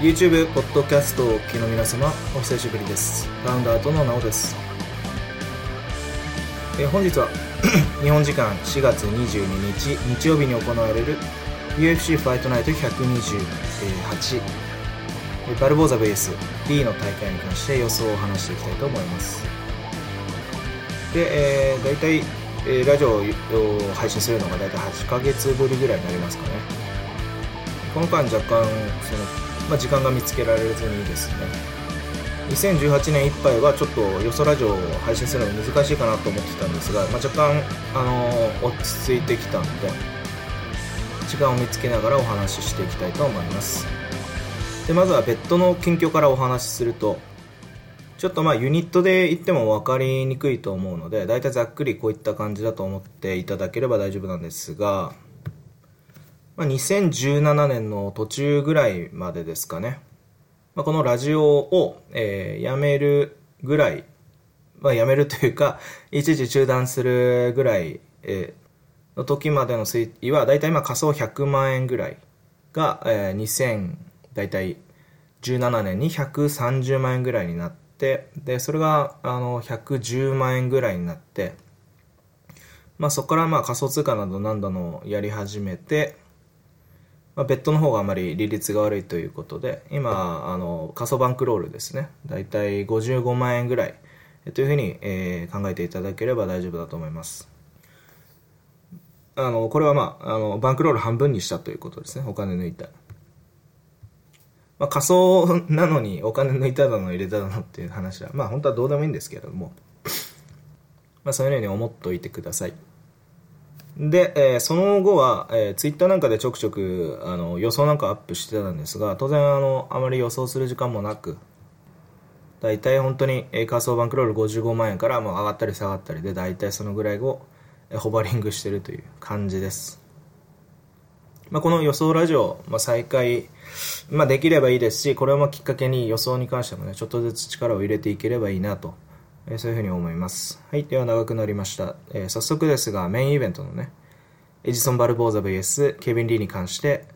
YouTube、ポッドキャストをお聞きの皆様、お久しぶりです。ファウンダーとのなおです。本日は日本時間4月22日日曜日に行われる UFC ファイトナイト128バルボーザ vs D の大会に関して予想を話していきたいと思います。で、大体ラジオを配信するのが大体8ヶ月ぶりぐらいになりますかね。この間若干時間が見つけられずにですね、2018年いっぱいはちょっとよそラジオを配信するの難しいかなと思ってたんですが、若干落ち着いてきたので時間を見つけながらお話ししていきたいと思います。で、まずは別途の近況からお話しすると、ちょっとユニットで言っても分かりにくいと思うので、だいたいざっくりこういった感じだと思っていただければ大丈夫なんですが、2017年の途中ぐらいまでですかね、このラジオを、やめるぐらい、やめるというか一時中断するぐらい、の時までの推移はだいたい今仮想100万円ぐらいが、だいたい17年に130万円ぐらいになって、でそれが110万円ぐらいになって、そこから仮想通貨など何度もやり始めて、ベッドの方があまり利率が悪いということで、今仮想バンクロールですね、だいたい55万円ぐらいというふうに、考えていただければ大丈夫だと思います。これは、バンクロール半分にしたということですね。お金抜いた、仮想なのにお金抜いただの入れただのっていう話は本当はどうでもいいんですけれども、そういうように思っておいてください。で、その後は、ツイッターなんかでちょくちょく予想なんかアップしてたんですが、当然あまり予想する時間もなく、だいたい本当に、仮想バンクロール55万円から上がったり下がったりで、だいたいそのぐらいを、ホバリングしてるという感じです。この予想ラジオ、再開、できればいいですし、これをきっかけに予想に関してもね、ちょっとずつ力を入れていければいいなと、そういうふうに思います。はい、では長くなりました、早速ですがメインイベントのね、エジソン・バルボーザ vs ケビン・リーに関して、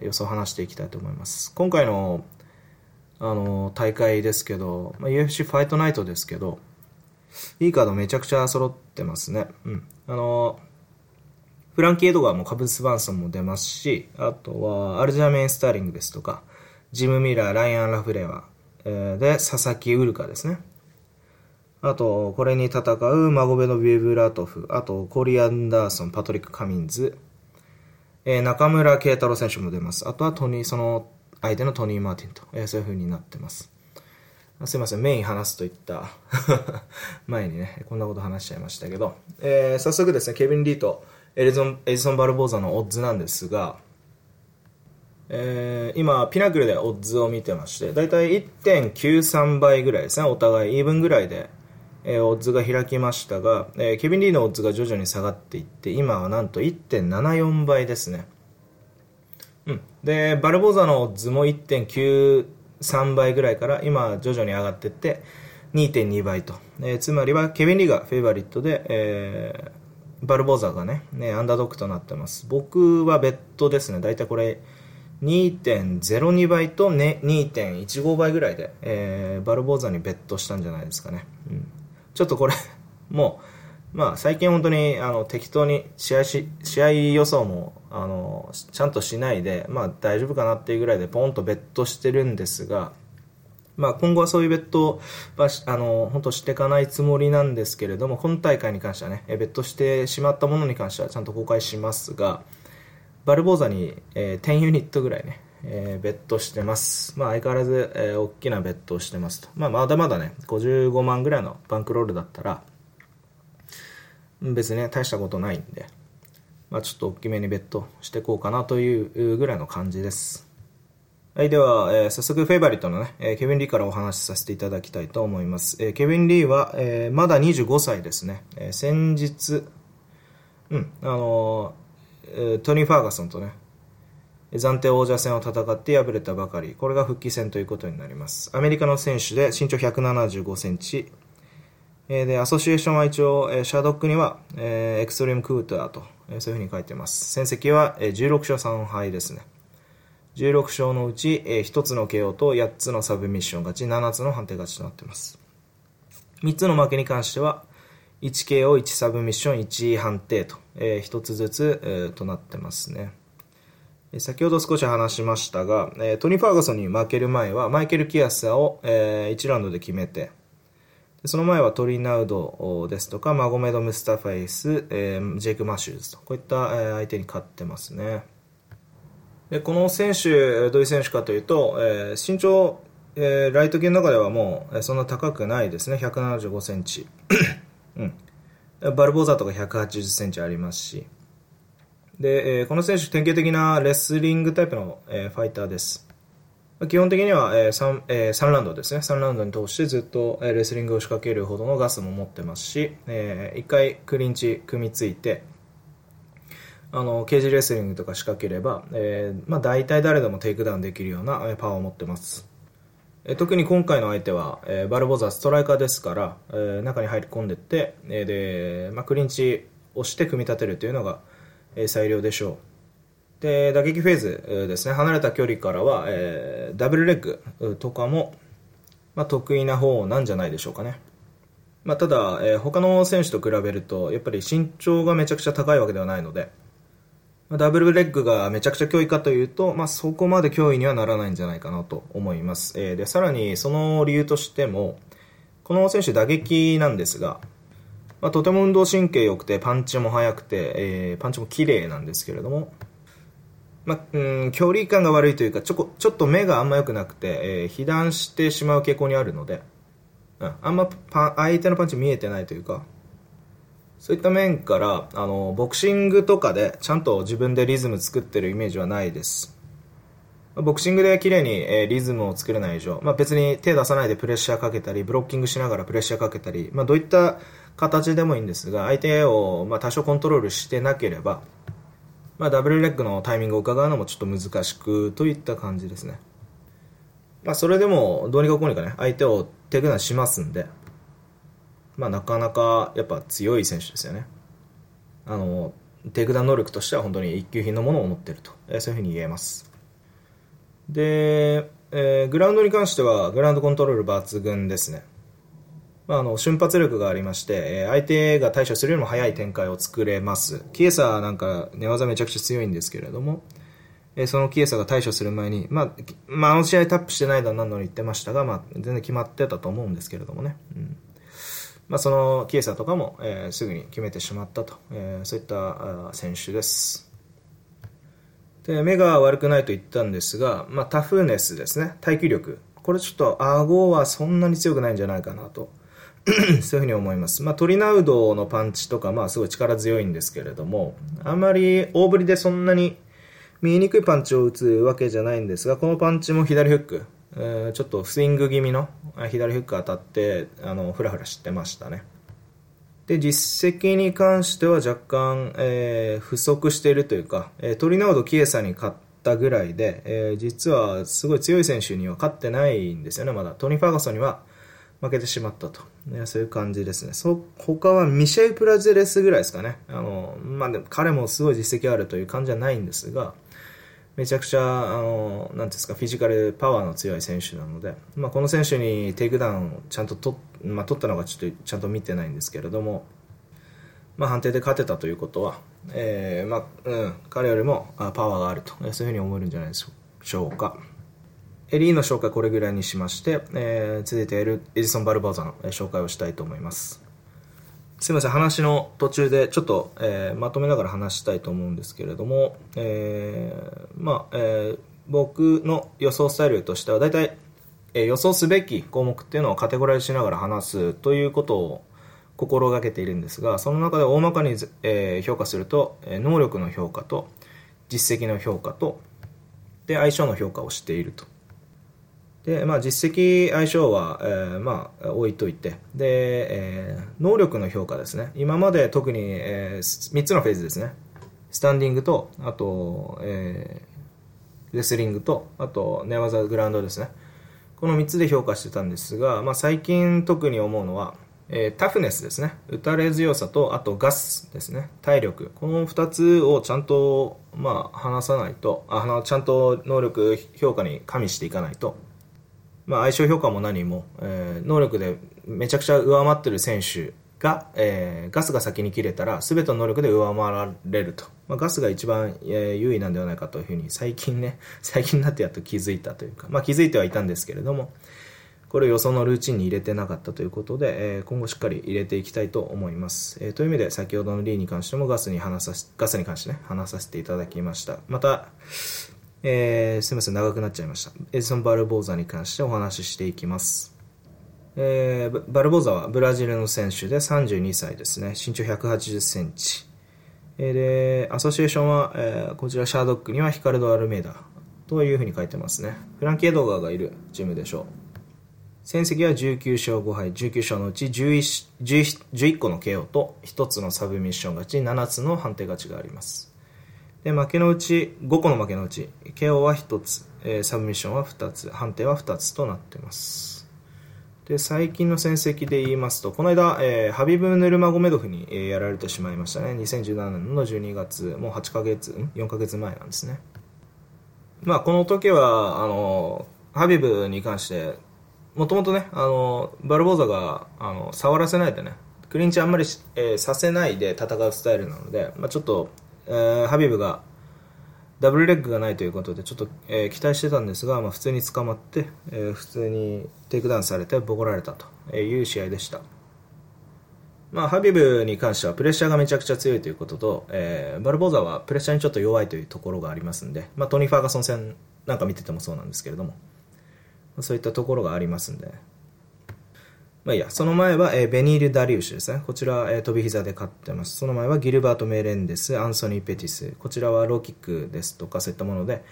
予想を話していきたいと思います。今回の、大会ですけど、UFC ファイトナイトですけど、いいカードめちゃくちゃ揃ってますね。フランキー・エドガーもカブス・バンソンも出ますし、あとはアルジャメイン・スターリングですとか、ジム・ミラー、ライアン・ラフレワ、で佐々木ウルカですね。あと、これに戦うマゴメド・ビブラトフ、あと、コーリー・アンダーソン、パトリック・カミンズ、中村慶太郎選手も出ます。あとは、その相手のトニー・マーティンと、そういう風になってます。すいません、メイン話すといった前にね、こんなこと話しちゃいましたけど、早速ですね、ケビン・リーとエジソン・バルボーザのオッズなんですが、今ピナクルでオッズを見てまして、だいたい 1.93 倍ぐらいですね。お互いイーブンぐらいでオッズが開きましたが、ケビン・リーのオッズが徐々に下がっていって、今はなんと 1.74 倍ですね。でバルボーザのオッズも 1.93 倍ぐらいから今徐々に上がっていって 2.2 倍と、つまりはケビン・リーがフェイバリットで、バルボーザがねアンダードックとなってます。僕はベッドですね、だいたいこれ 2.02 倍と、2.15 倍ぐらいで、バルボーザにベッドしたんじゃないですかね。ちょっとこれもう最近本当に適当に試合予想もちゃんとしないで、大丈夫かなっていうぐらいでポンとベットしてるんですが、今後はそういうベットは本当していかないつもりなんですけれども、今大会に関してはね、ベットしてしまったものに関してはちゃんと公開しますが、バルボーザに、10ユニットぐらいね、ベットしてます。相変わらず、大きなベットをしてますと。まだまだね、55万ぐらいのバンクロールだったら、別にね、大したことないんで、ちょっと大きめにベットしていこうかなというぐらいの感じです。はい、では、早速フェイバリットのね、ケビン・リーからお話しさせていただきたいと思います。ケビン・リーは、まだ25歳ですね。先日、トニー・ファーガソンとね、暫定王者戦を戦って敗れたばかり、これが復帰戦ということになります。アメリカの選手で身長175センチ、でアソシエーションは一応シャドックにはエクストリームクーターとそういう風に書いてます。戦績は16勝3敗ですね。16勝のうち1つの KO と8つのサブミッション勝ち、7つの判定勝ちとなっています。3つの負けに関しては 1KO、1サブミッション、1判定と1つずつとなってますね。先ほど少し話しましたが、トニー・ファーガソンに負ける前はマイケル・キアサを1ラウンドで決めて、その前はトリナウドですとかマゴメド・ムスタファイス、ジェイク・マシューズとこういった相手に勝ってますね。でこの選手どういう選手かというと、身長、ライト級の中ではもうそんな高くないですね。175センチ、バルボーザとか180センチありますし、でこの選手典型的なレスリングタイプのファイターです。基本的には3ラウンドですね。3ラウンドに通してずっとレスリングを仕掛けるほどのガスも持ってますし、1回クリンチ組みついてケージレスリングとか仕掛ければ、大体誰でもテイクダウンできるようなパワーを持ってます。特に今回の相手は、バルボザはストライカーですから、中に入り込んでいって、クリンチをして組み立てるというのが、最良でしょう。で打撃フェーズですね。離れた距離からは、ダブルレッグとかも、得意な方なんじゃないでしょうかね。ただ、他の選手と比べるとやっぱり身長がめちゃくちゃ高いわけではないので、ダブルレッグがめちゃくちゃ脅威かというと、そこまで脅威にはならないんじゃないかなと思います。でさらにその理由としても、この選手打撃なんですが、とても運動神経良くてパンチも速くて、パンチも綺麗なんですけれども、距離感が悪いというかちょっと目があんま良くなくて、被弾してしまう傾向にあるので、あんま相手のパンチ見えてないというか、そういった面からボクシングとかでちゃんと自分でリズム作ってるイメージはないです。ボクシングで綺麗にリズムを作れない以上、別に手出さないでプレッシャーかけたり、ブロッキングしながらプレッシャーかけたり、どういった形でもいいんですが、相手を多少コントロールしてなければ、ダブルレッグのタイミングを伺うのもちょっと難しくといった感じですね。それでもどうにかこうにかね、相手を手ぐなしますんで、なかなかやっぱ強い選手ですよね。テイクダウン能力としては本当に一級品のものを持っていると、そういうふうに言えます。で、グラウンドに関してはグラウンドコントロール抜群ですね。瞬発力がありまして、相手が対処するよりも早い展開を作れます。キエサなんか寝技めちゃくちゃ強いんですけれども、そのキエサが対処する前に、あの試合タップしてないだなんのに言ってましたが、全然決まってたと思うんですけれどもね、そのキエサとかも、すぐに決めてしまったと、そういった選手です。で目が悪くないと言ったんですが、タフネスですね。耐久力、これちょっと顎はそんなに強くないんじゃないかなとそういうふうに思います。トリナウドのパンチとか、すごい力強いんですけれども、あまり大振りでそんなに見えにくいパンチを打つわけじゃないんですが、このパンチも左フック、ちょっとスイング気味の左フック当たってフラフラしてましたね。で実績に関しては若干、不足しているというか、トリナウド・キエサに勝ったぐらいで、実はすごい強い選手には勝ってないんですよね。まだトニー・ファーガソンには負けてしまったと、そういう感じですね。他はミシェル・プラゼレスぐらいですかね。でも彼もすごい実績あるという感じはないんですが、めちゃくちゃなんですか、フィジカルパワーの強い選手なので、この選手にテイクダウンをちゃんと取ったのがちゃんと見てないんですけれども、判定で勝てたということは、彼よりもパワーがあると、そういうふうに思えるんじゃないでしょうか。エリーの紹介これぐらいにしまして、続いてエジソン・バルボーザの紹介をしたいと思います。すみません、話の途中でちょっと、まとめながら話したいと思うんですけれども、僕の予想スタイルとしては、大体、予想すべき項目っていうのをカテゴライズしながら話すということを心がけているんですが、その中で大まかに、評価すると、能力の評価と実績の評価とで相性の評価をしていると。で実績相性は、置いといて、で、能力の評価ですね。今まで特に、3つのフェーズですね。スタンディングと、あと、レスリングと、あと寝技グラウンドですね。この3つで評価してたんですが、最近特に思うのは、タフネスですね、打たれ強さと、あとガスですね、体力、この2つをちゃんと、話さないと、ちゃんと能力評価に加味していかないと、相性評価も何も、能力でめちゃくちゃ上回ってる選手が、ガスが先に切れたら全ての能力で上回られると、ガスが一番、優位なんではないかというふうに最近になってやっと気づいたというか、気づいてはいたんですけれども、これを予想のルーチンに入れてなかったということで、今後しっかり入れていきたいと思います。という意味で先ほどの例に関しても話させていただきました。また、すみません、長くなっちゃいました。エディソン・バルボーザに関してお話ししていきます。バルボーザはブラジルの選手で32歳ですね。身長180センチ。で、アソシエーションは、こちらシャードックにはヒカルド・アルメイダというふうに書いてますね。フランキー・エドガーがいるチームでしょう。戦績は19勝5敗、19勝のうち 11個の KO と1つのサブミッション勝ち、7つの判定勝ちがあります。で、5個の負けのうち、KO は1つ、サブミッションは2つ、判定は2つとなっています。で、最近の戦績で言いますと、この間、ハビブ・ヌルマゴメドフに、やられてしまいましたね。2017年の12月、もう4ヶ月前なんですね。この時は、ハビブに関して、もともとね、バルボーザが触らせないでね、クリンチあんまり、させないで戦うスタイルなので、ちょっと、ハビブがダブルレッグがないということでちょっと、期待してたんですが、普通に捕まって、普通にテイクダウンされてボコられたという試合でした。ハビブに関してはプレッシャーがめちゃくちゃ強いということと、バルボーザはプレッシャーにちょっと弱いというところがありますので、トニー・ファーガソン戦なんか見ててもそうなんですけれども、そういったところがありますんで、その前は、ベニール・ダリウシュですね。こちら、飛び膝で勝ってます。その前はギルバート・メレンデス、アンソニー・ペティス、こちらはローキックですとかそういったもので、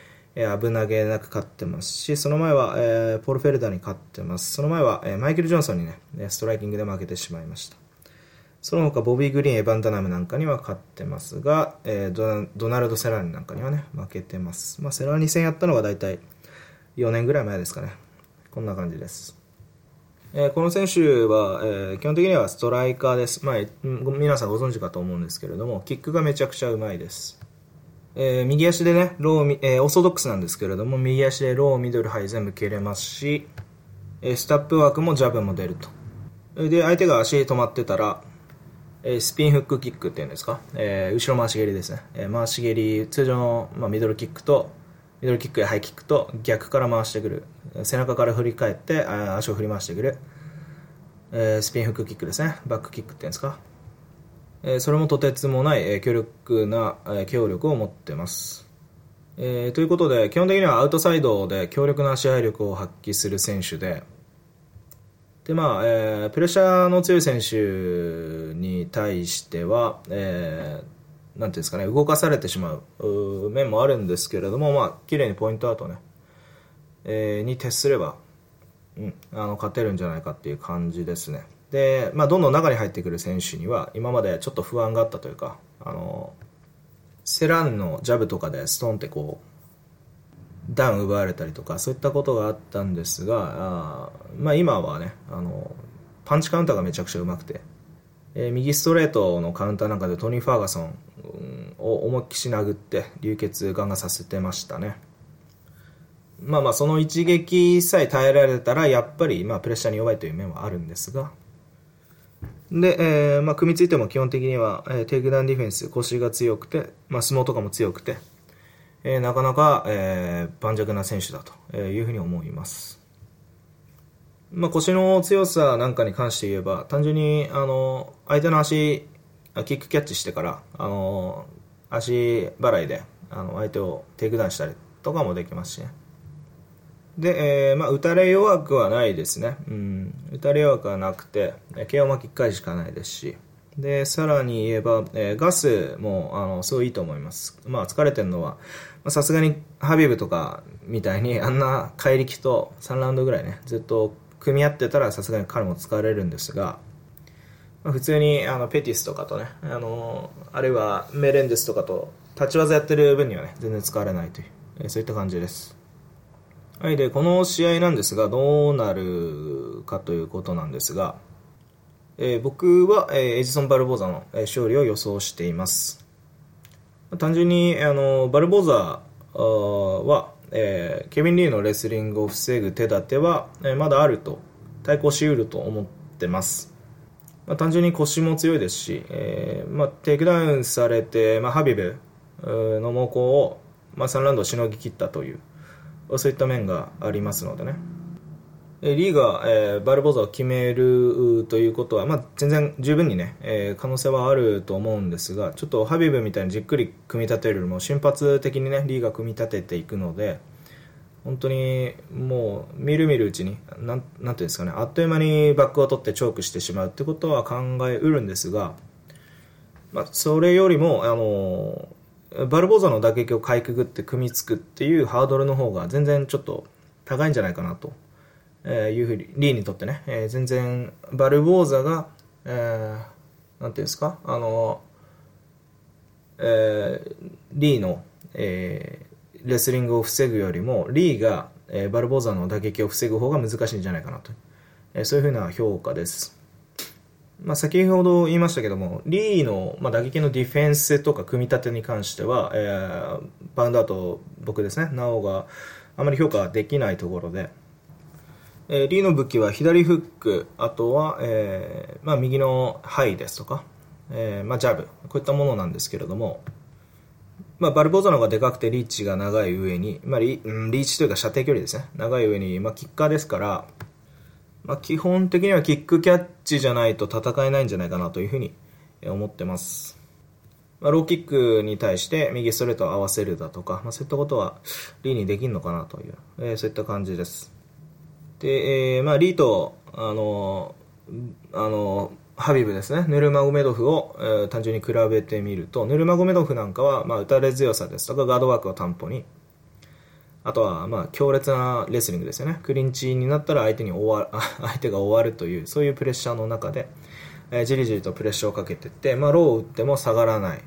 危なげなく勝ってますし、その前は、ポール・フェルダーに勝ってます。その前は、マイケル・ジョンソンにね、ストライキングで負けてしまいました。その他ボビー・グリーン、エヴァン・ダナムなんかには勝ってますが、ドナルド・セラーニなんかにはね、負けてます。セラーニ戦やったのがだいたい4年ぐらい前ですかね。こんな感じです。この選手は、基本的にはストライカーです。皆さんご存知かと思うんですけれども、キックがめちゃくちゃうまいです。右足でね、オーソドックスなんですけれども、右足でロー、ミドル、ハイ全部蹴れますし、スタップワークもジャブも出ると。で、相手が足止まってたら、スピンフックキックっていうんですか、後ろ回し蹴りですね。回し蹴り、通常の、ミドルキックやハイキックと逆から回してくる、背中から振り返って足を振り回してくる、スピンフックキックですね、バックキックって言うんですか、それもとてつもない、強力を持ってます。ということで基本的にはアウトサイドで強力な支配力を発揮する選手で、プレッシャーの強い選手に対しては、なんていうんですかね、動かされてしまう面もあるんですけれども、綺麗にポイントアウトね、に徹すれば、勝てるんじゃないかっていう感じですね。で、どんどん中に入ってくる選手には今までちょっと不安があったというか、セランのジャブとかでストンってこうダウン奪われたりとかそういったことがあったんですが、今はね、パンチカウンターがめちゃくちゃうまくて、右ストレートのカウンターなんかでトニー・ファーガソンを思いっきし殴って流血ガンガンさせてましたね。その一撃さえ耐えられたらやっぱりプレッシャーに弱いという面はあるんですが、で、組みついても基本的にはテイクダウンディフェンス、腰が強くて、相撲とかも強くて、なかなか盤石な選手だというふうに思います。腰の強さなんかに関して言えば、単純に相手の足キックキャッチしてから足払いで相手をテイクダウンしたりとかもできますしね。で、打たれ弱くはないですね。打たれ弱くはなくて、KO負け1回しかないですし、でさらに言えば、ガスもすごいいいと思います。疲れてるのはさすがにハビブとかみたいにあんな怪力と3ラウンドぐらいねずっと組み合ってたらさすがに彼も疲れるんですが、普通にペティスとかとね、あるいはメレンデスとかと立ち技やってる分にはね全然使われないという、そういった感じです。はい。で、この試合なんですがどうなるかということなんですが、僕はエジソン・バルボーザの勝利を予想しています。単純にバルボーザはケビン・リーのレスリングを防ぐ手立てはまだあると、対抗しうると思ってます。単純に腰も強いですし、テイクダウンされて、ハビブの猛攻を、3ラウンドしのぎ切ったという、そういった面がありますのでね。リーが、バルボーザを決めるということは、全然十分にね、可能性はあると思うんですが、ちょっとハビブみたいにじっくり組み立てるよりも瞬発的にね、リーが組み立てていくので、本当にもうみるみるうちになんていうんですかね、あっという間にバックを取ってチョークしてしまうってことは考えうるんですが、それよりもバルボーザの打撃をかいくぐって組みつくっていうハードルの方が全然ちょっと高いんじゃないかなというふうに、リーにとってね、全然バルボーザがなんていうんですか、リーのレスリングを防ぐよりもリーがバルボーザの打撃を防ぐ方が難しいんじゃないかなと、そういうふうな評価です。先ほど言いましたけども、リーの打撃のディフェンスとか組み立てに関しては、バウンドアウト、僕ですね、なおがあまり評価できないところで、リーの武器は左フック、あとは、右のハイですとか、ジャブ、こういったものなんですけれども、バルボーザの方がでかくてリーチが長い上に、リーチというか射程距離ですね、長い上に、キッカーですから、基本的にはキックキャッチじゃないと戦えないんじゃないかなというふうに思ってます。ローキックに対して右ストレートを合わせるだとか、そういったことはリーにできるのかなという、そういった感じです。で、リーとハビブですね、ヌルマゴメドフを、単純に比べてみると、ヌルマゴメドフなんかは、打たれ強さですとかガードワークを担保に、あとは、強烈なレスリングですよね。クリンチになったら相手が終わるという、そういうプレッシャーの中で、じりじりとプレッシャーをかけていって、ローを打っても下がらない、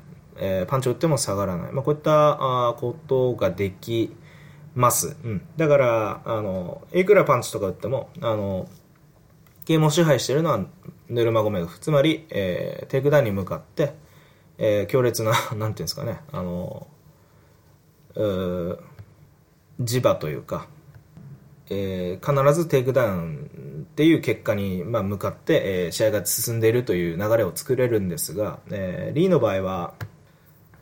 パンチを打っても下がらない、こういったことができます。だからいくらパンチとか打ってもゲームを支配しているのはヌルマゴメドフ、つまり、テイクダウンに向かって、強烈ななんていうんですかね、磁場というか、必ずテイクダウンっていう結果に、向かって、試合が進んでいるという流れを作れるんですが、リーの場合は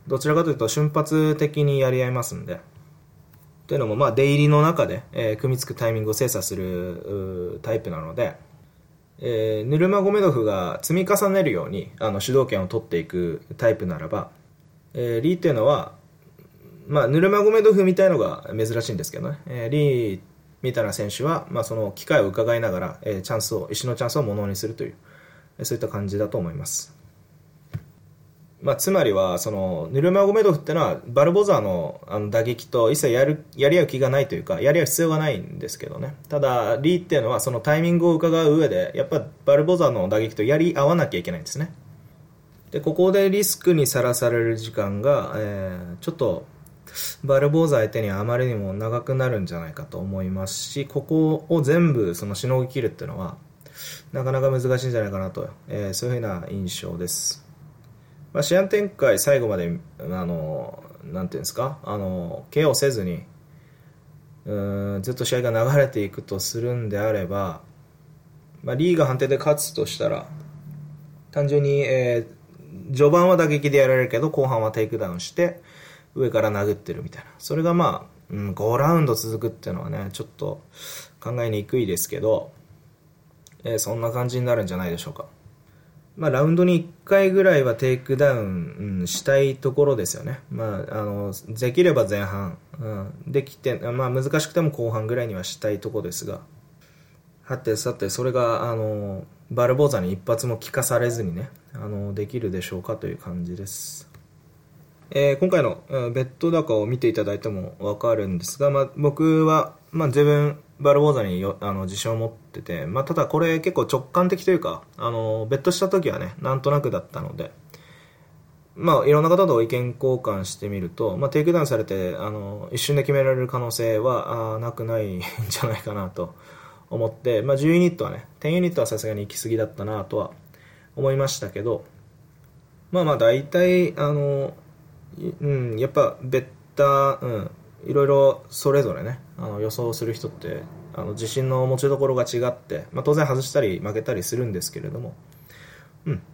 どちらかというと瞬発的にやり合いますんで、というのも、出入りの中で、組みつくタイミングを精査するタイプなので、ヌルマゴメドフが積み重ねるように主導権を取っていくタイプならば、リーというのは、ヌルマゴメドフみたいのが珍しいんですけどね、リーみたいな選手は、その機会を伺いながら、石のチャンスをものにするという、そういった感じだと思います。つまりは、ヌルマゴメドフってのはバルボザの打撃と一切やり合う気がないというか、やり合う必要がないんですけどね。ただリーっていうのはそのタイミングを伺う上で、やっぱバルボザの打撃とやり合わなきゃいけないんですね。で、ここでリスクにさらされる時間が、ちょっとバルボーザ相手にあまりにも長くなるんじゃないかと思いますし、ここを全部しのぎ切るっていうのはなかなか難しいんじゃないかなと、そういうふうな印象です。試合展開最後までなんていうんですか、KO せずにずっと試合が流れていくとするんであれば、リーが判定で勝つとしたら、単純に、序盤は打撃でやられるけど後半はテイクダウンして上から殴ってるみたいな、それが5ラウンド続くっていうのはね、ちょっと考えにくいですけど、そんな感じになるんじゃないでしょうか。ラウンドに1回ぐらいはテイクダウンしたいところですよね。できれば前半、できて、難しくても後半ぐらいにはしたいところですが、はてさて、それがバルボーザに一発も効かされずにね、できるでしょうかという感じです。今回のベッド高を見ていただいても分かるんですが、僕は、自分バルボーザに自信を持ってて、ただこれ結構直感的というか、ベットした時はね、なんとなくだったので、いろんな方と意見交換してみると、テイクダウンされて一瞬で決められる可能性はなくないんじゃないかなと思って、10ユニットはね、10ユニットはさすがに行き過ぎだったなとは思いましたけど、まあまあ大体やっぱ別途いろいろそれぞれね予想する人って自信の持ちどころが違って、まあ、当然外したり負けたりするんですけれども、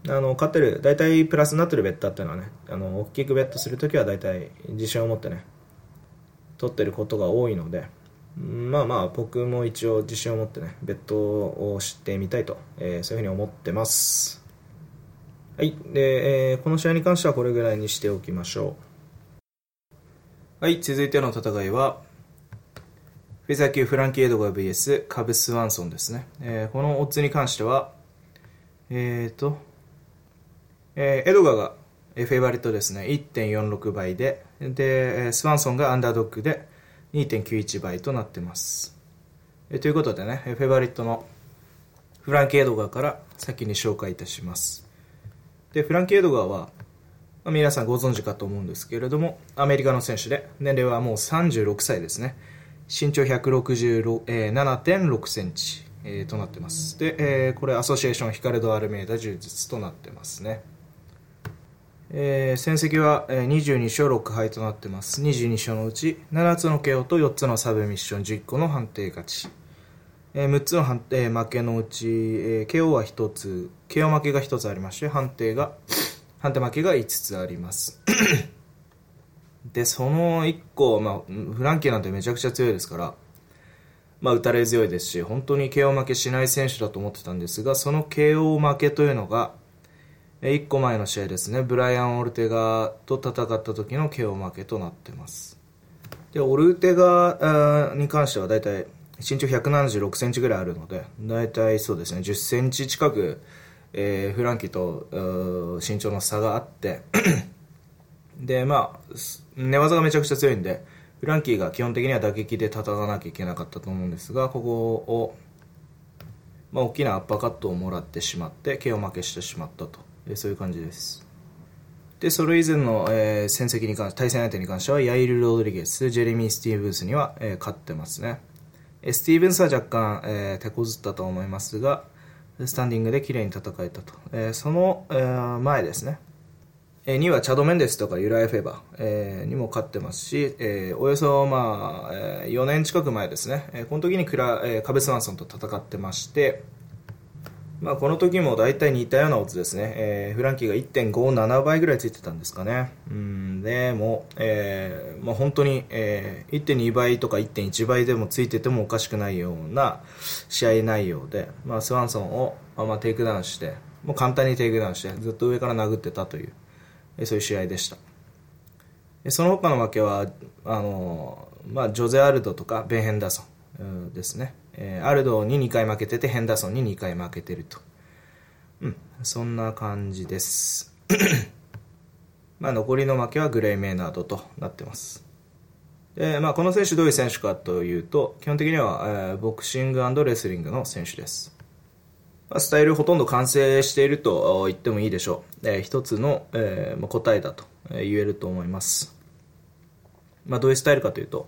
勝ってる大体プラスになってるベッタっていうのはね大きくベットするときは大体自信を持ってね取ってることが多いので、まあまあ僕も一応自信を持ってねベットをしてみたいと、そういうふうに思ってます。はい、で、この試合に関してはこれぐらいにしておきましょう。はい、続いての戦いはフェザー級フランキー・エドガー vs カブ・スワンソンですね。このオッズに関してはエドガーがフェイバリットですね 1.46 倍でスワンソンがアンダードッグで 2.91 倍となってます。ということでねフェイバリットのフランキー・エドガーから先に紹介いたします。でフランキー・エドガーは、まあ、皆さんご存知かと思うんですけれどもアメリカの選手で年齢はもう36歳ですね。身長 167.6 センチとなってます。で、これアソシエーションヒカルド・アルメイダ柔術となってますね。戦績は22勝6敗となってます。22勝のうち7つの KO と4つのサブミッション11個の判定勝ち、6つの判定、負けのうち、KO は1つ KO 負けが1つありまして判定負けが5つありますでその1個、まあ、フランキーなんてめちゃくちゃ強いですからまあ、打たれ強いですし本当に KO 負けしない選手だと思ってたんですがその KO 負けというのが1個前の試合ですねブライアン・オルテガと戦った時の KO 負けとなってます。でオルテガに関してはだいたい身長176センチぐらいあるのでだいたいそうですね10センチ近く、フランキーと身長の差があってでまあ寝技がめちゃくちゃ強いんでフランキーが基本的には打撃で戦わなきゃいけなかったと思うんですがここを、まあ、大きなアッパーカットをもらってしまって KO 負けしてしまったと、そういう感じです。でそれ以前の、戦績に関して対戦相手に関してはヤイル・ロドリゲスジェレミー・スティーブンスには、勝ってますね。スティーブンスは若干、手こずったと思いますがスタンディングで綺麗に戦えたと、その、前ですねにはチャド・メンデスとかユライ・フェバーにも勝ってますし、およそまあ4年近く前ですねこの時にカベ・スワンソンと戦ってまして、まあ、この時も大体似たようなオッズですね、フランキーが 1.57 倍ぐらいついてたんですかね。でも、まあ、本当に、1.2 倍とか 1.1 倍でもついててもおかしくないような試合内容で、まあ、スワンソンを、まあ、テイクダウンしてもう簡単にテイクダウンしてずっと上から殴ってたというそういう試合でした。その他の負けはまあ、ジョゼ・アルドとかベン・ヘンダーソンですね、アルドに2回負けててヘンダーソンに2回負けてると、そんな感じですまあ残りの負けはグレイ・メイナードとなってます。で、まあ、この選手どういう選手かというと基本的には、ボクシング&レスリングの選手です。スタイルほとんど完成していると言ってもいいでしょう。一つの、答えだと言えると思います。まあ、どういうスタイルかというと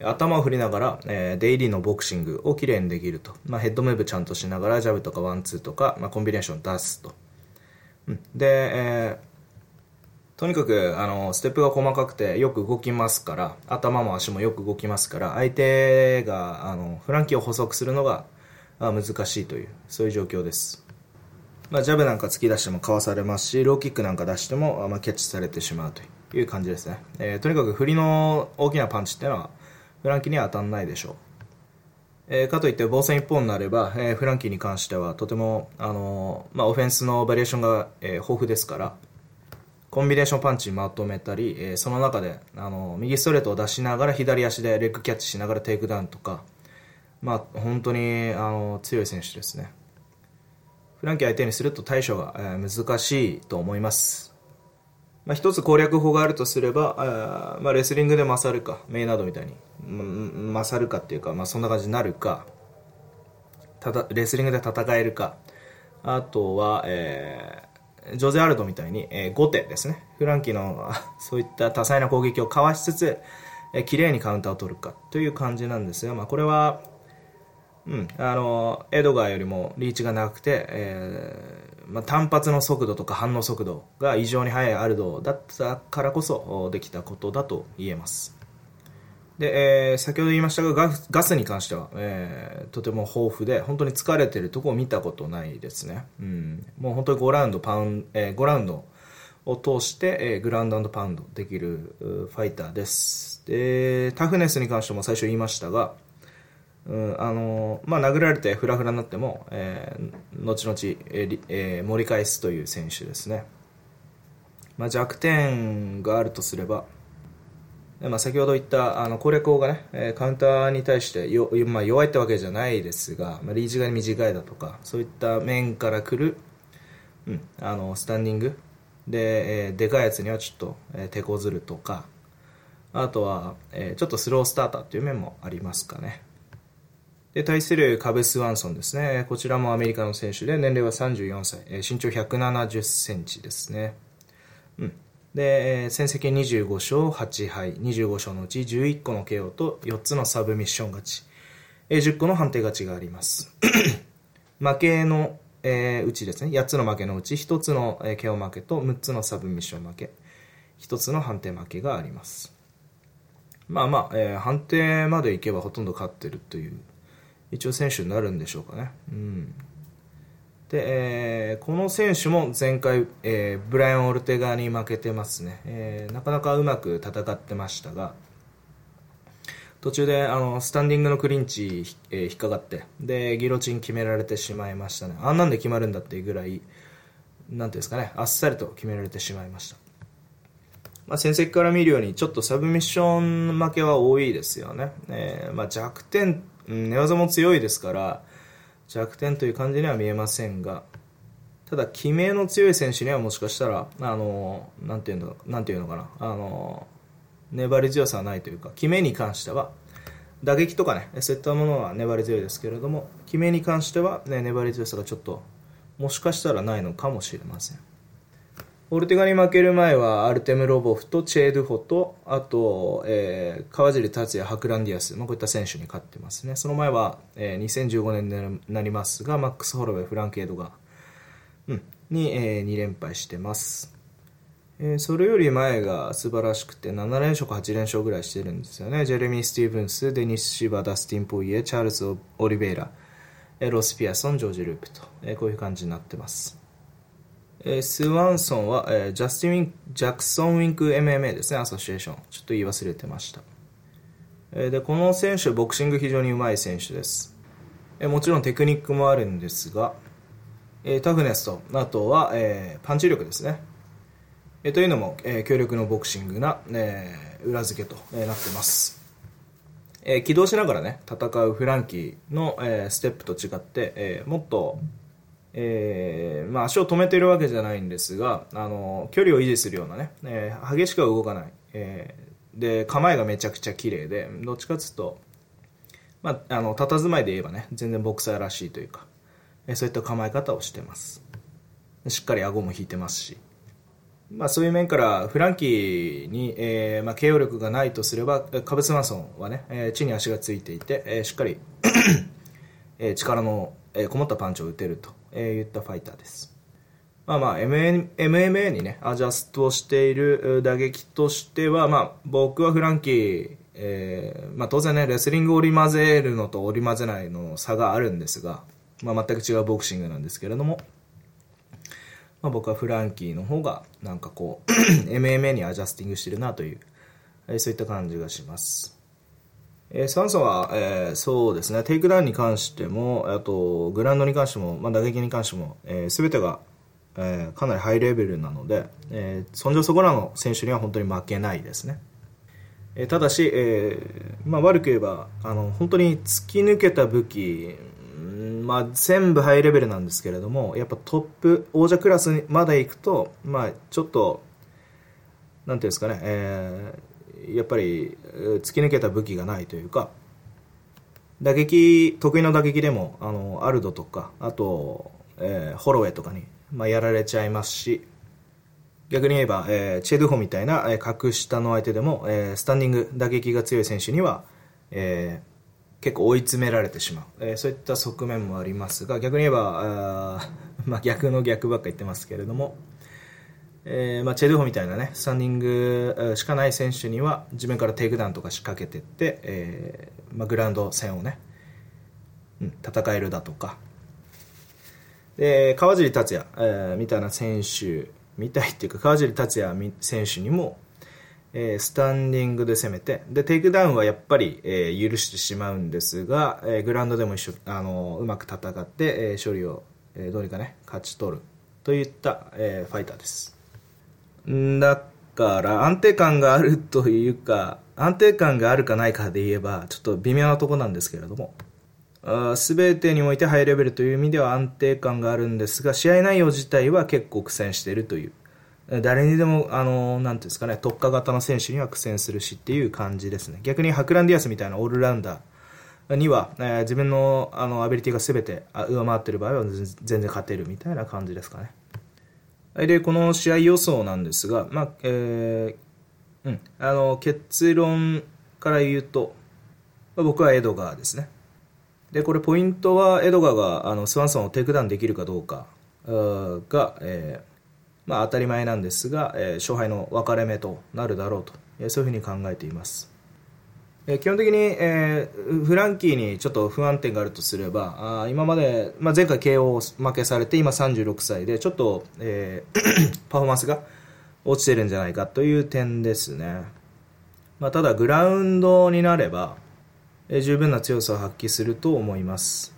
頭を振りながら、デイリーのボクシングをきれいにできると、まあ、ヘッドムーブちゃんとしながらジャブとかワンツーとか、まあ、コンビネーション出すと、で、とにかくステップが細かくてよく動きますから頭も足もよく動きますから相手がフランキーを捕捉するのが難しいというそういう状況です。まあ、ジャブなんか突き出してもかわされますしローキックなんか出しても、まあ、キャッチされてしまうという感じですね。とにかく振りの大きなパンチっていうのはフランキーには当たんないでしょう。かといって防戦一方になれば、フランキーに関してはとてもまあ、オフェンスのバリエーションが、豊富ですからコンビネーションパンチまとめたり、その中で右ストレートを出しながら左足でレッグキャッチしながらテイクダウンとかまあ、本当に強い選手ですね。フランキー相手にすると対処が、難しいと思います。まあ、一つ攻略法があるとすれば、まあ、レスリングで勝るかメイナードみたいに、勝るかっていうか、まあ、そんな感じになるかレスリングで戦えるかあとは、ジョゼ・アルドみたいに、後手ですねフランキーのそういった多彩な攻撃をかわしつつ、綺麗にカウンターを取るかという感じなんですが、まあ、これはエドガーよりもリーチが長くて、まあ、単発の速度とか反応速度が異常に速いアルドだったからこそできたことだと言えます。で、先ほど言いましたがガスに関しては、とても豊富で本当に疲れてるとこを見たことないですね、うん、もう本当に5ラウンドを通して、グラウンド&パウンドできるファイターです。でタフネスに関しても最初言いましたが、殴られてフラフラになっても、後々、盛り返すという選手ですね、まあ、弱点があるとすれば、まあ、先ほど言った攻略法がねカウンターに対して弱いってわけじゃないですが、リーチが短いだとかそういった面から来る、スタンディングででかいやつにはちょっと手こずるとか、あとはちょっとスロースターターっていう面もありますかね。で対するカベ・スワンソンですね、こちらもアメリカの選手で年齢は34歳、身長170センチですね、で戦績25勝8敗25勝のうち11個の KO と4つのサブミッション勝ち、10個の判定勝ちがあります負けの、うちですね8つの負けのうち1つの KO 負けと6つのサブミッション負け1つの判定負けがあります。判定までいけばほとんど勝ってるという一応選手になるんでしょうかね、でこの選手も前回、ブライアン・オルテガに負けてますね、なかなかうまく戦ってましたが途中でスタンディングのクリンチ、引っかかってでギロチン決められてしまいましたね。あんなんで決まるんだっていうぐらいなんていうんですかね、あっさりと決められてしまいました。戦績から見るようにちょっとサブミッション負けは多いですよね、弱点、寝技も強いですから弱点という感じには見えませんが、ただ決めの強い選手にはもしかしたらなんていうのかな、粘り強さはないというか、決めに関しては打撃とかねそういったものは粘り強いですけれども、決めに関しては、粘り強さがちょっともしかしたらないのかもしれません。オルテガに負ける前はアルテム・ロボフとチェ・ドゥフォとあと、川尻達也、ハクランディアス、こういった選手に勝ってますね。その前は、2015年になりますがマックス・ホロウェイ、フランケードが、に、2連敗してます、それより前が素晴らしくて7連勝か8連勝ぐらいしてるんですよね。ジェレミー・スティーブンス、デニス・シバ、ダスティン・ポイエ、チャールズ・オリベイラ、ロス・ピアソン、ジョージ・ループと、こういう感じになってます。スワンソンは、ジャクソン・ウィンク MMA ですね、アソシエーション、ちょっと言い忘れてました、でこの選手ボクシング非常にうまい選手です、もちろんテクニックもあるんですが、タフネスとあとは、パンチ力ですね、というのも、強力のボクシングな、裏付けと、なってます、起動しながらね戦うフランキーの、ステップと違って、もっと足を止めているわけじゃないんですが距離を維持するようなね、激しくは動かない、で構えがめちゃくちゃ綺麗でどっちかというと、佇まいで言えばね全然ボクサーらしいというか、そういった構え方をしてます。しっかり顎も引いてますし、そういう面からフランキーに、KO 力がないとすればカベ・スワンソンはね、地に足がついていて、しっかり力のこもったパンチを打てるといったファイターです。MMA にねアジャストをしている打撃としては、僕はフランキー、当然ねレスリングを織り交ぜるのと織り交ぜないの差があるんですが、全く違うボクシングなんですけれども、僕はフランキーの方がなんかこうMMA にアジャスティングしてるなという、そういった感じがします。スワンソンは、そうですね、テイクダウンに関してもあとグラウンドに関しても、打撃に関しても、全てが、かなりハイレベルなので、そんじょそこらの選手には本当に負けないですね、ただし、悪く言えば本当に突き抜けた武器、全部ハイレベルなんですけれども、やっぱトップ王者クラスまで行くと、ちょっとなんていうんですかね、やっぱり突き抜けた武器がないというか、得意の打撃でもアルドとかあと、ホロウェイとかに、やられちゃいますし、逆に言えば、チェ・ドゥホみたいな格下の相手でも、スタンディング打撃が強い選手には、結構追い詰められてしまう、そういった側面もありますが、逆に言えばまあ、逆の逆ばっか言ってますけれども、まあ、チェ・ドゥフみたいなねスタンディングしかない選手には自分からテイクダウンとか仕掛けていって、まあ、グラウンド戦をね、戦えるだとかで川尻達也、みたいな選手みたいっていうか川尻達也選手にも、スタンディングで攻めてでテイクダウンはやっぱり、許してしまうんですが、グラウンドでも一緒うまく戦って、勝利を、どうにかね勝ち取るといった、ファイターです。だから安定感があるというか安定感があるかないかで言えばちょっと微妙なとこなんですけれども全てにおいてハイレベルという意味では安定感があるんですが試合内容自体は結構苦戦しているという誰にでもなんていうんですかね特化型の選手には苦戦するしっていう感じですね。逆にハクランディアスみたいなオールラウンダーには、自分の、アビリティが全て上回っている場合は全然勝てるみたいな感じですかね。でこの試合予想なんですが、まあ結論から言うと、まあ、僕はエドガーですね。でこれポイントはエドガーがスワンソンをテイクダウンできるかどうかが、まあ、当たり前なんですが、勝敗の分かれ目となるだろうと、そういうふうに考えています。基本的に、フランキーにちょっと不安定があるとすれば今まで、まあ、前回 KO 負けされて今36歳でちょっと、パフォーマンスが落ちてるんじゃないかという点ですね。まあ、ただグラウンドになれば十分な強さを発揮すると思います。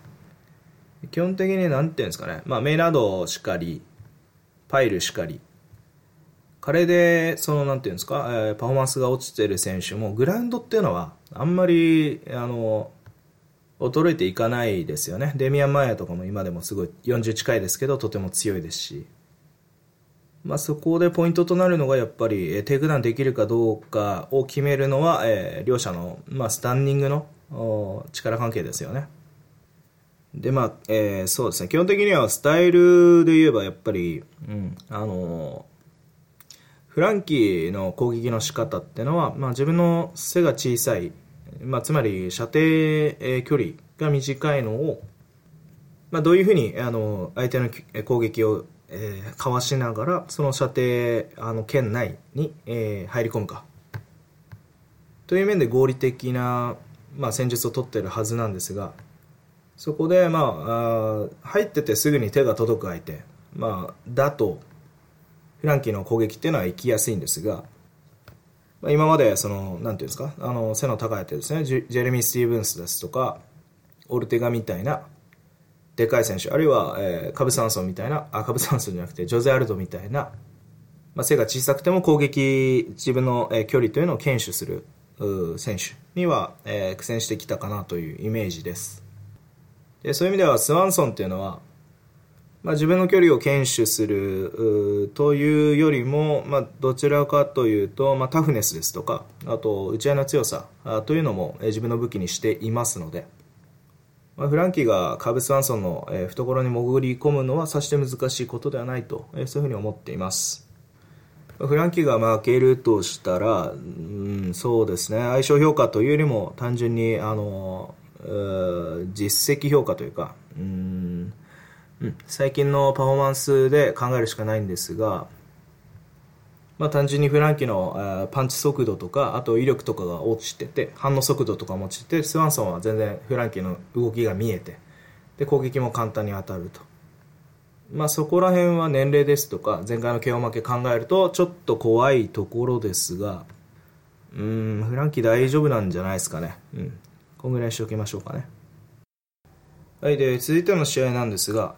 基本的になんていうんですかね、まあ、メイナードしかりパイルしかり彼でそのなんていうんですか、パフォーマンスが落ちてる選手もグラウンドっていうのはあんまり衰えていかないですよね。デミアン・マイヤとかも今でもすごい40近いですけどとても強いですし、まあ、そこでポイントとなるのがやっぱりテイクダウンできるかどうかを決めるのは、両者の、まあ、スタンディングの力関係ですよね。でまあ、そうですね基本的にはスタイルで言えばやっぱり、フランキーの攻撃の仕方っていうのは、まあ、自分の背が小さい、まあ、つまり射程、距離が短いのを、まあ、どういうふうに相手の攻撃を、かわしながらその射程圏内に、入り込むかという面で合理的な、まあ、戦術を取っているはずなんですがそこで、まあ、入っててすぐに手が届く相手、まあ、だとフランキーの攻撃っていうのは行きやすいんですが、まあ、今までそのなんていうんですか背の高い手ですねジェレミー・スティーブンスですとかオルテガみたいなでかい選手あるいは、カブ・サンソンみたいなカブ・サンソンじゃなくてジョゼ・アルドみたいな、まあ、背が小さくても攻撃自分の、距離というのを堅守する選手には、苦戦してきたかなというイメージです。でそういう意味ではスワンソンというのはまあ、自分の距離を堅守するというよりも、まあ、どちらかというと、まあ、タフネスですとかあと打ち合いの強さというのも自分の武器にしていますので、まあ、フランキーがカーブ・スワンソンの懐に潜り込むのはさして難しいことではないとそういうふうに思っています。フランキーが負けるとしたら、そうですね相性評価というよりも単純に実績評価というか最近のパフォーマンスで考えるしかないんですが、まあ、単純にフランキーのパンチ速度とかあと威力とかが落ちてて反応速度とかも落ちててスワンソンは全然フランキーの動きが見えてで攻撃も簡単に当たると、まあ、そこら辺は年齢ですとか前回の KO 負け考えるとちょっと怖いところですがフランキー大丈夫なんじゃないですかね。こんぐらいにしておきましょうかね。はい、で続いての試合なんですが、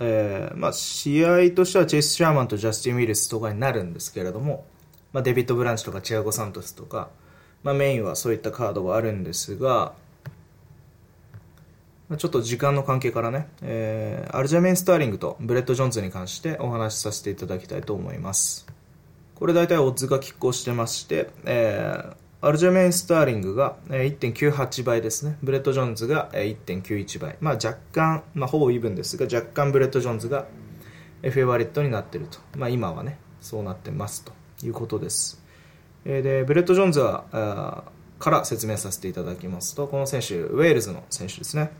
まあ、試合としてはチェイス・シャーマンとジャスティン・ウィルスとかになるんですけれども、まあ、デビッド・ブランチとかチアゴ・サントスとか、まあ、メインはそういったカードがあるんですが、まあ、ちょっと時間の関係からね、アルジャメン・スターリングとブレッド・ジョーンズに関してお話しさせていただきたいと思います。これ大体オッズが拮抗してまして、アルジャメン・スターリングが 1.98 倍ですね。ブレッド・ジョーンズが 1.91 倍、まあ、若干、まあ、ほぼイーブンですが若干ブレッド・ジョーンズがフェイバリットになっていると、まあ、今はねそうなってますということです。でブレッド・ジョーンズから説明させていただきますとこの選手ウェールズの選手ですね。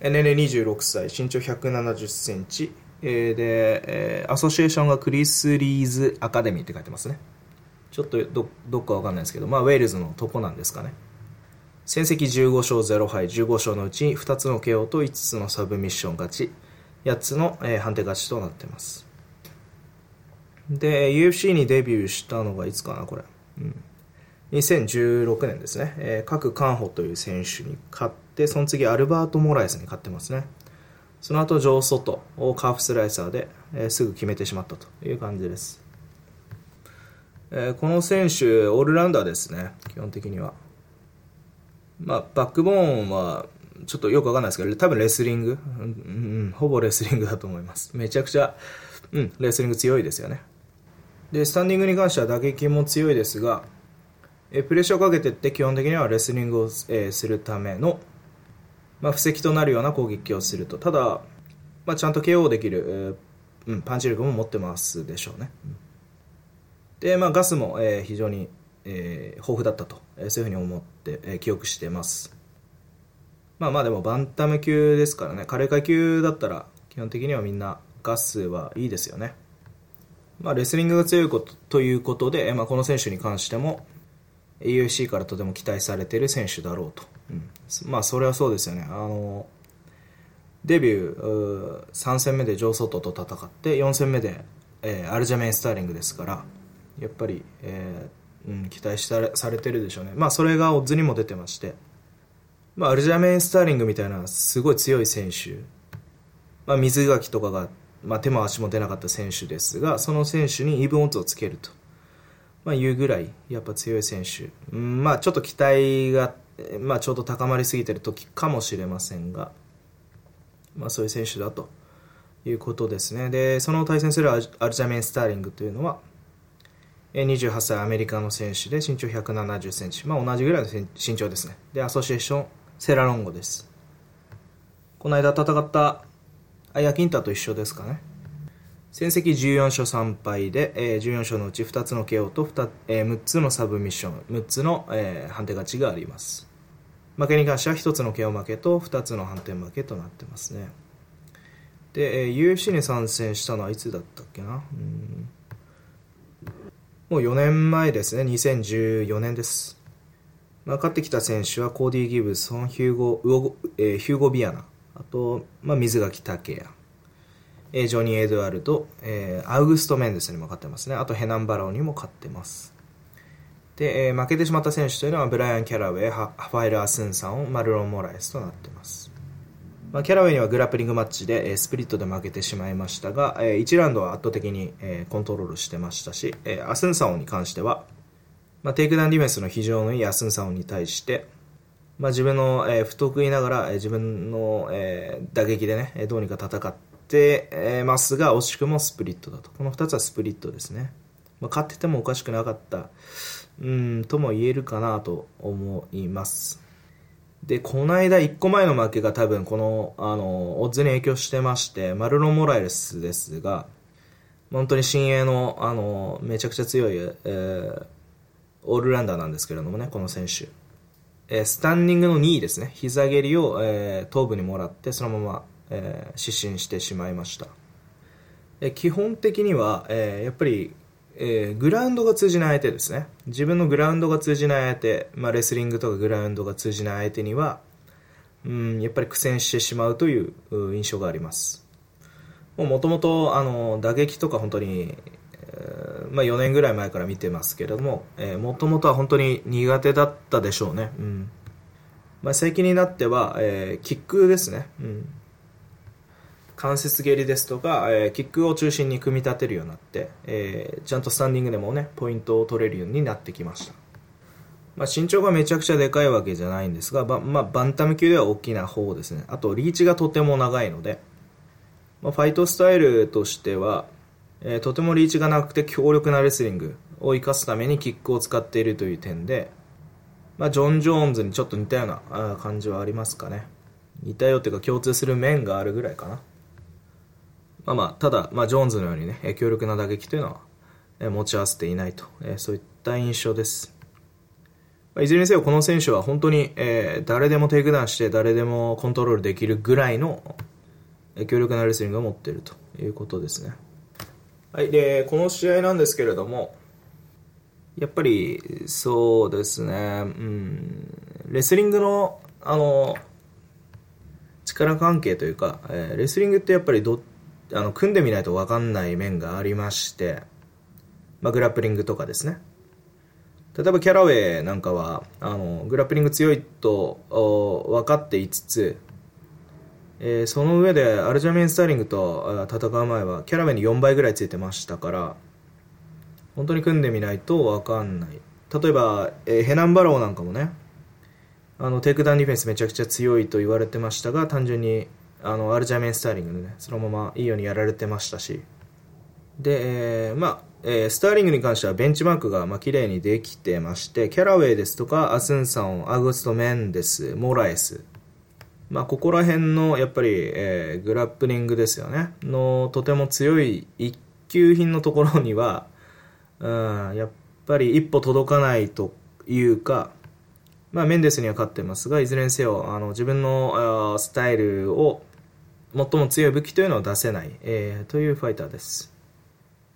年齢26歳身長 170cm、で、アソシエーションがクリス・リーズ・アカデミーって書いてますね。ちょっと どっかわかんないですけど、まあ、ウェールズのとこなんですかね。戦績15勝0敗、15勝のうち2つの KO と5つのサブミッション勝ち、8つの、判定勝ちとなってます。で UFC にデビューしたのがいつかなこれ、2016年ですね、各カンホという選手に勝って、その次アルバート・モラエスに勝ってますね。その後ジョー・ソトをカーフスライサーで、すぐ決めてしまったという感じです。この選手オールラウンダーですね、基本的には。まあ、バックボーンはちょっとよくわかんないですけど、多分レスリング、ほぼレスリングだと思います。めちゃくちゃ、レスリング強いですよね。でスタンディングに関しては打撃も強いですが、プレッシャーをかけていって基本的にはレスリングを、するための、まあ、布石となるような攻撃をすると。ただ、まあ、ちゃんと KO できる、パンチ力も持ってますでしょうね。で、まあ、ガスも、非常に、豊富だったと、そういうふうに思って、記憶してます。まあまあでもバンタム級ですからね、軽い階級だったら基本的にはみんなガスはいいですよね。まあ、レスリングが強いことということで、まあ、この選手に関しても UFC からとても期待されている選手だろうと、まあそれはそうですよね。デビュー3戦目でジョー・ソトと戦って、4戦目で、アルジャメン・スターリングですから、やっぱり、期待されてるでしょうね。まあそれがオッズにも出てまして、まあ、アルジャメン・スターリングみたいなすごい強い選手、まあ、水垣とかが、まあ、手も足も出なかった選手ですが、その選手にイーブンオッズをつけると、まあ、いうぐらいやっぱ強い選手、まあちょっと期待が、まあ、ちょうど高まりすぎてる時かもしれませんが、まあ、そういう選手だということですね。でその対戦するアルジャメン・スターリングというのは28歳アメリカの選手で身長170センチ、まあ、同じぐらいの身長ですね。でアソシエーションセラロンゴです。この間戦ったアヤキンタと一緒ですかね。戦績14勝3敗で、14勝のうち2つの KO と6つのサブミッション、6つの、判定勝ちがあります。負けに関しては1つの KO 負けと2つの判定負けとなってますね。で、UFC に参戦したのはいつだったっけな、もう4年前ですね、2014年です。まあ、勝ってきた選手はコーディ・ギブソン、ヒューゴ・ビアナ、あと、まあ、水垣武也、ジョニー・エドワルド、アウグスト・メンデスにも勝ってますね。あとヘナン・バラオにも勝ってます。で、負けてしまった選手というのはブライアン・キャラウェイ、ハファエル・アスンさんをマルロン・モラエスとなってます。まあ、キャラウェイにはグラップリングマッチでスプリットで負けてしまいましたが、1ラウンドは圧倒的にコントロールしてましたし、アスンサオンに関しては、まあ、テイクダウンディフェンスの非常のいいアスンサオンに対して、まあ、自分の不得意ながら自分の打撃でね、どうにか戦ってますが、惜しくもスプリットだと。この2つはスプリットですね。まあ、勝っててもおかしくなかったとも言えるかなと思います。でこの間1個前の負けが多分この、オッズに影響してまして、マルロン・モラエスですが、本当に新鋭の、めちゃくちゃ強い、オールラウンダーなんですけれどもね、この選手、スタンディングの2位ですね、膝蹴りを、頭部にもらってそのまま、失神してしまいました。基本的には、やっぱり、グラウンドが通じない相手ですね。自分のグラウンドが通じない相手、まあ、レスリングとかグラウンドが通じない相手には、やっぱり苦戦してしまうという印象があります。もともと打撃とか本当に、まあ、4年ぐらい前から見てますけれども、もともとは本当に苦手だったでしょうね。まあ、最近になっては、キックですね、関節蹴りですとか、キックを中心に組み立てるようになって、ちゃんとスタンディングでもね、ポイントを取れるようになってきました。まあ、身長がめちゃくちゃでかいわけじゃないんですが、まあ、バンタム級では大きな方ですね。あとリーチがとても長いので、まあ、ファイトスタイルとしては、とてもリーチがなくて強力なレスリングを生かすためにキックを使っているという点で、まあ、ジョン・ジョーンズにちょっと似たような感じはありますかね。似たよというか共通する面があるぐらいかな。ただ、ジョーンズのようにね、強力な打撃というのは持ち合わせていないと、そういった印象です。いずれにせよこの選手は本当に誰でもテイクダウンして誰でもコントロールできるぐらいの強力なレスリングを持っているということですね。はい、でこの試合なんですけれども、やっぱりそうですね、レスリングの、力関係というか、レスリングってやっぱり組んでみないと分かんない面がありまして、グラップリングとかですね。例えばキャラウェイなんかはグラップリング強いと分かっていつつ、その上でアルジャミン・スターリングと戦う前はキャラウェイに4倍ぐらいついてましたから、本当に組んでみないと分かんない。例えば、ヘナン・バローなんかもね、テイクダウンディフェンスめちゃくちゃ強いと言われてましたが、単純にアルジャミン・スターリングでね、そのままいいようにやられてましたし、で、スターリングに関してはベンチマークが綺麗にできてまして、キャラウェイですとかアスンサン、アグスト・メンデス、モラエス、ここら辺のやっぱり、グラップリングですよねのとても強い一級品のところには、やっぱり一歩届かないというか、メンデスには勝ってますが、いずれにせよ自分のスタイルを最も強い武器というのを出せない、というファイターです。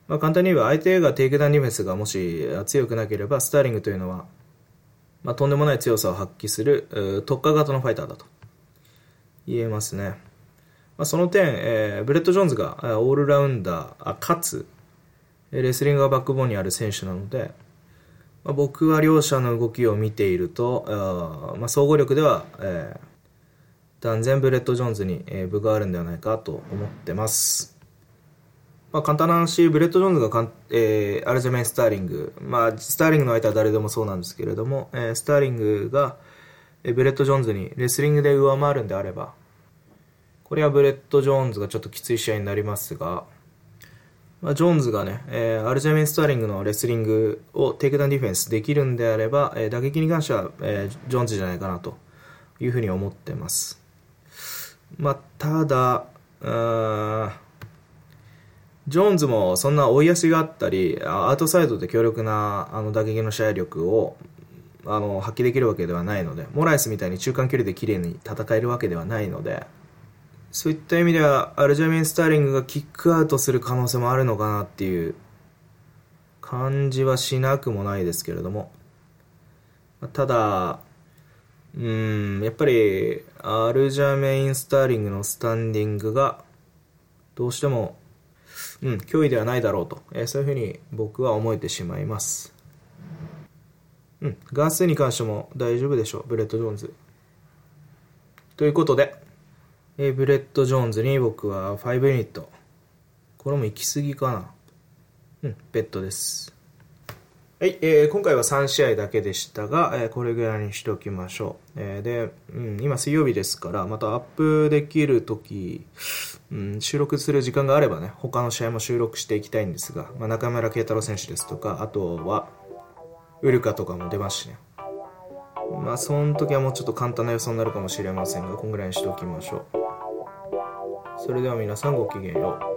簡単に言えば、相手がテイクダウンディフェンスがもし強くなければ、スターリングというのは、とんでもない強さを発揮する特化型のファイターだと言えますね。その点、ブレット・ジョーンズがオールラウンダーかつレスリングがバックボーンにある選手なので、僕は両者の動きを見ていると、総合力では、断然ブレット・ジョーンズに分があるんではないかと思ってます。簡単な話、ブレット・ジョーンズが、アルジャメン・スターリング、スターリングの相手は誰でもそうなんですけれども、スターリングがブレット・ジョーンズにレスリングで上回るんであれば、これはブレット・ジョーンズがちょっときつい試合になりますが、ジョーンズがね、アルジャメン・スターリングのレスリングをテイクダウンディフェンスできるんであれば、打撃に関しては、ジョーンズじゃないかなというふうに思ってます。ただジョーンズもそんな追い足があったり、アウトサイドで強力な打撃の試合力を発揮できるわけではないので、モラエスみたいに中間距離で綺麗に戦えるわけではないので、そういった意味ではアルジャミン・スターリングがキックアウトする可能性もあるのかなっていう感じはしなくもないですけれども、ただやっぱりアルジャミン・スターリングのスタンディングがどうしても脅威ではないだろうと、そういうふうに僕は思えてしまいます。ガースに関しても大丈夫でしょう、ブレット・ジョーンズということで、ブレット・ジョーンズに僕は5ユニット、これも行き過ぎかな、ベッドです。はい、今回は3試合だけでしたが、これぐらいにしておきましょう。今水曜日ですから、またアップできるとき、収録する時間があればね、他の試合も収録していきたいんですが、中村慶太郎選手ですとか、あとはウルカとかも出ますしね、その時はもうちょっと簡単な予想になるかもしれませんが、こんぐらいにしておきましょう。それでは皆さん、ごきげんよう。